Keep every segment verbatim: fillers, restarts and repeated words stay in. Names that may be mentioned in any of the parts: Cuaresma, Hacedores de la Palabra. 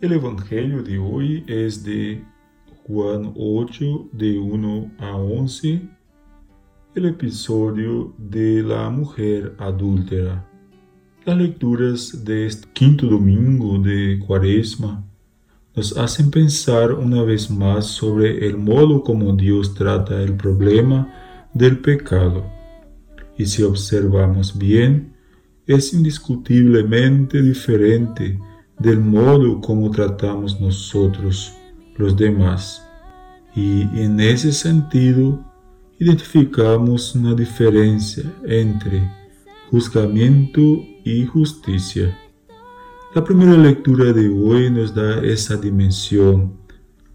O Evangelho de hoje é de Juan ocho, de uno a once, o episódio de la mulher adúltera. As leituras deste quinto domingo de Cuaresma nos hacen pensar uma vez mais sobre o modo como Deus trata o problema do pecado. E se observamos bem, é indiscutivelmente diferente del modo como tratamos nosotros los demás. Y en ese sentido, identificamos una diferencia entre juzgamiento y justicia. La primera lectura de hoy nos da esa dimensión,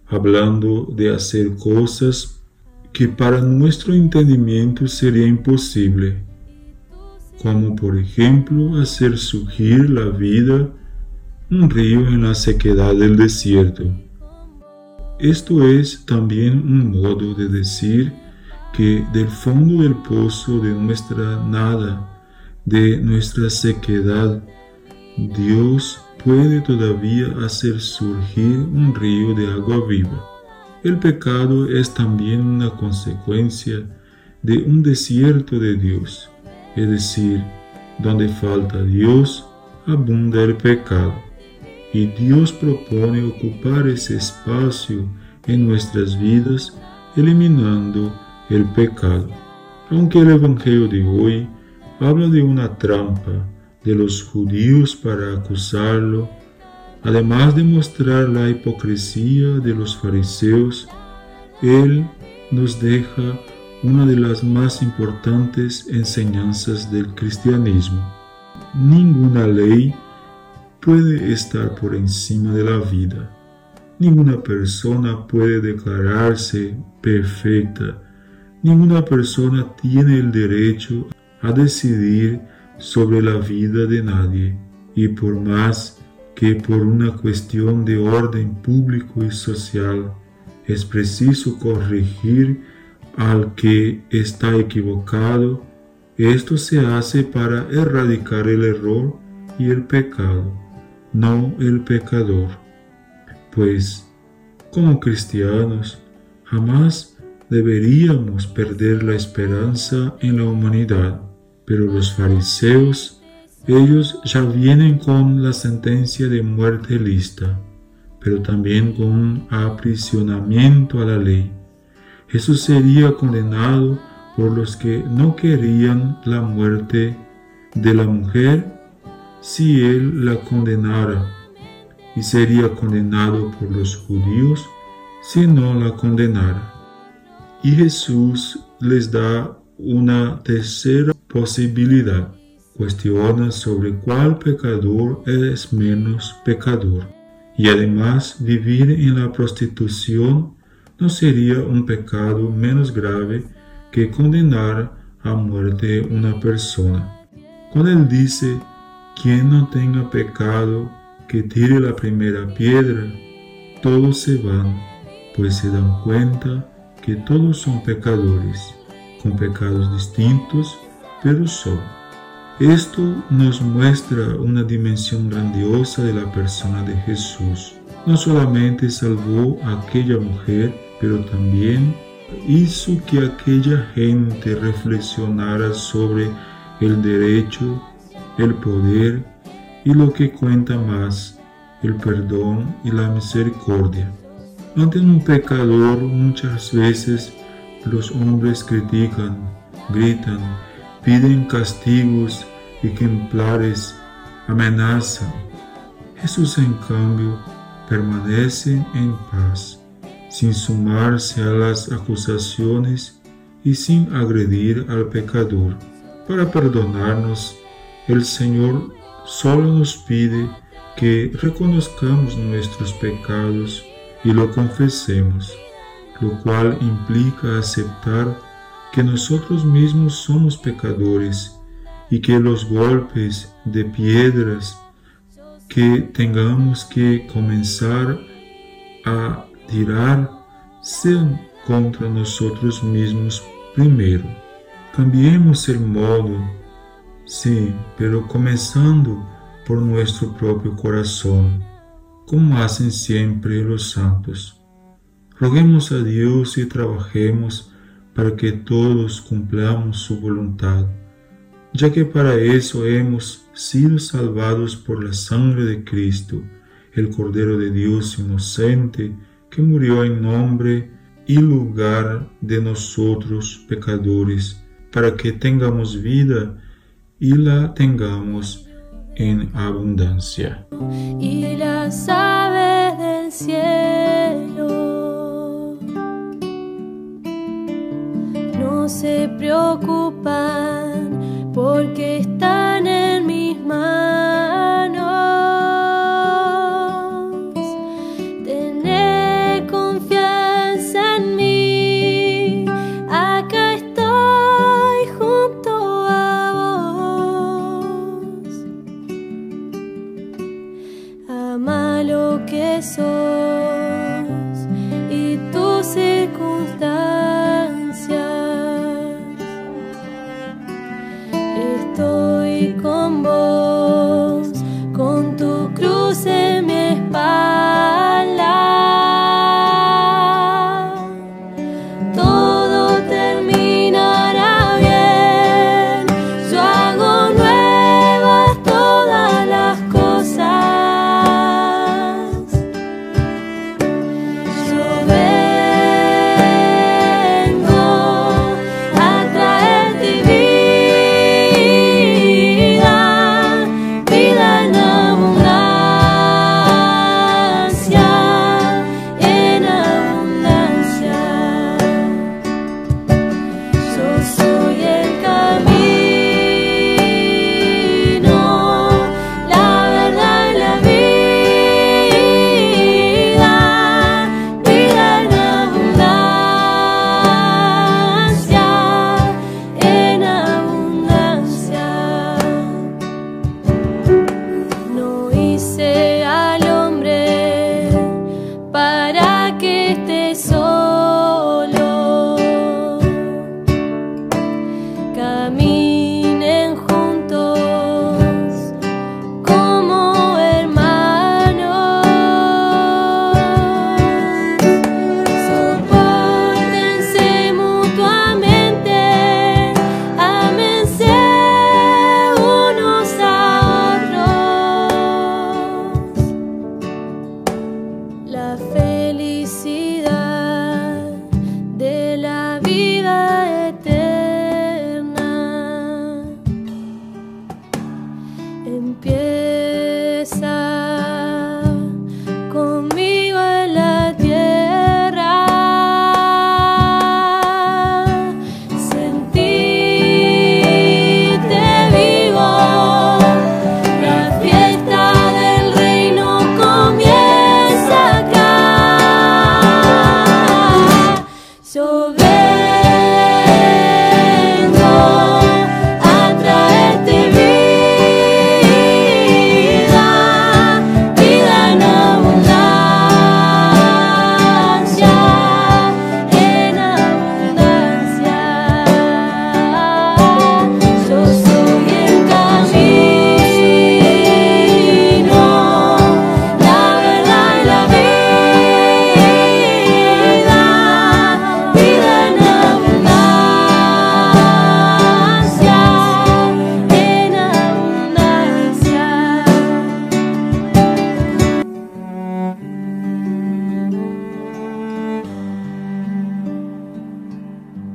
hablando de hacer cosas que para nuestro entendimiento sería imposible, como por ejemplo hacer surgir la vida un río en la sequedad del desierto. Esto es también un modo de decir que del fondo del pozo de nuestra nada, de nuestra sequedad, Dios puede todavía hacer surgir un río de agua viva. El pecado es también una consecuencia de un desierto de Dios, es decir, donde falta Dios, abunda el pecado. E Deus propõe ocupar esse espaço em nossas vidas, eliminando o pecado. Aunque o Evangelho de hoje habla de uma trampa de los judíos para acusá-lo, además de mostrar a hipocrisia de los fariseus, ele nos deixa uma das mais importantes enseñanzas do cristianismo. Nenhuma lei puede estar por encima de la vida. Ninguna persona puede declararse perfecta. Ninguna persona tiene el derecho a decidir sobre la vida de nadie. Y por más que por una cuestión de orden público y social es preciso corregir al que está equivocado, esto se hace para erradicar el error y el pecado, no el pecador. Pues, como cristianos, jamás deberíamos perder la esperanza en la humanidad. Pero los fariseos, ellos ya vienen con la sentencia de muerte lista, pero también con un aprisionamiento a la ley. Jesús sería condenado por los que no querían la muerte de la mujer si él la condenara, y sería condenado por los judíos si no la condenara. Y Jesús les da una tercera posibilidad. Cuestiona sobre cuál pecador es menos pecador. Y además, vivir en la prostitución no sería un pecado menos grave que condenar a muerte a una persona. Cuando él dice: quien no tenga pecado, que tire la primera piedra, todos se van, pues se dan cuenta que todos son pecadores, con pecados distintos, pero son. Esto nos muestra una dimensión grandiosa de la persona de Jesús. No solamente salvó a aquella mujer, pero también hizo que aquella gente reflexionara sobre el derecho, el poder y lo que cuenta más, el perdón y la misericordia. Ante un pecador muchas veces los hombres critican, gritan, piden castigos ejemplares, amenazan. Jesús, en cambio, permanece en paz, sin sumarse a las acusaciones y sin agredir al pecador. Para perdonarnos, el Señor solo nos pide que reconozcamos nuestros pecados y lo confesemos, lo cual implica aceptar que nosotros mismos somos pecadores y que los golpes de piedras que tengamos que comenzar a tirar sean contra nosotros mismos primero. Cambiemos el modo. Sim, pero começando por nuestro propio corazón, como hacen siempre los santos. Roguemos a Dios y trabajemos para que todos cumplamos su voluntad, ya que para eso hemos sido salvados por la sangre de Cristo, el Cordero de Dios inocente, que murió en nombre y lugar de nosotros pecadores, para que tengamos vida y la tengamos en abundancia. Y las aves del cielo no se preocupan porque están en mis manos. Tené confianza en mí, acá estoy junto a vos. Ama lo que sos y tus circunstancias. Estoy con vos, con tu cruz en mi espalda. Todo terminará bien. Yo hago nuevas todas las cosas. Yo vengo a traerte vida, vida en abundancia, en abundancia. Yo soy el camino, la verdad y la vida, vida en abundancia, en abundancia. No hice al hombre para que esté solo. Caminen juntos como hermanos. Sopórtense mutuamente, ámense unos a otros. La felicidad de la vida eterna empieza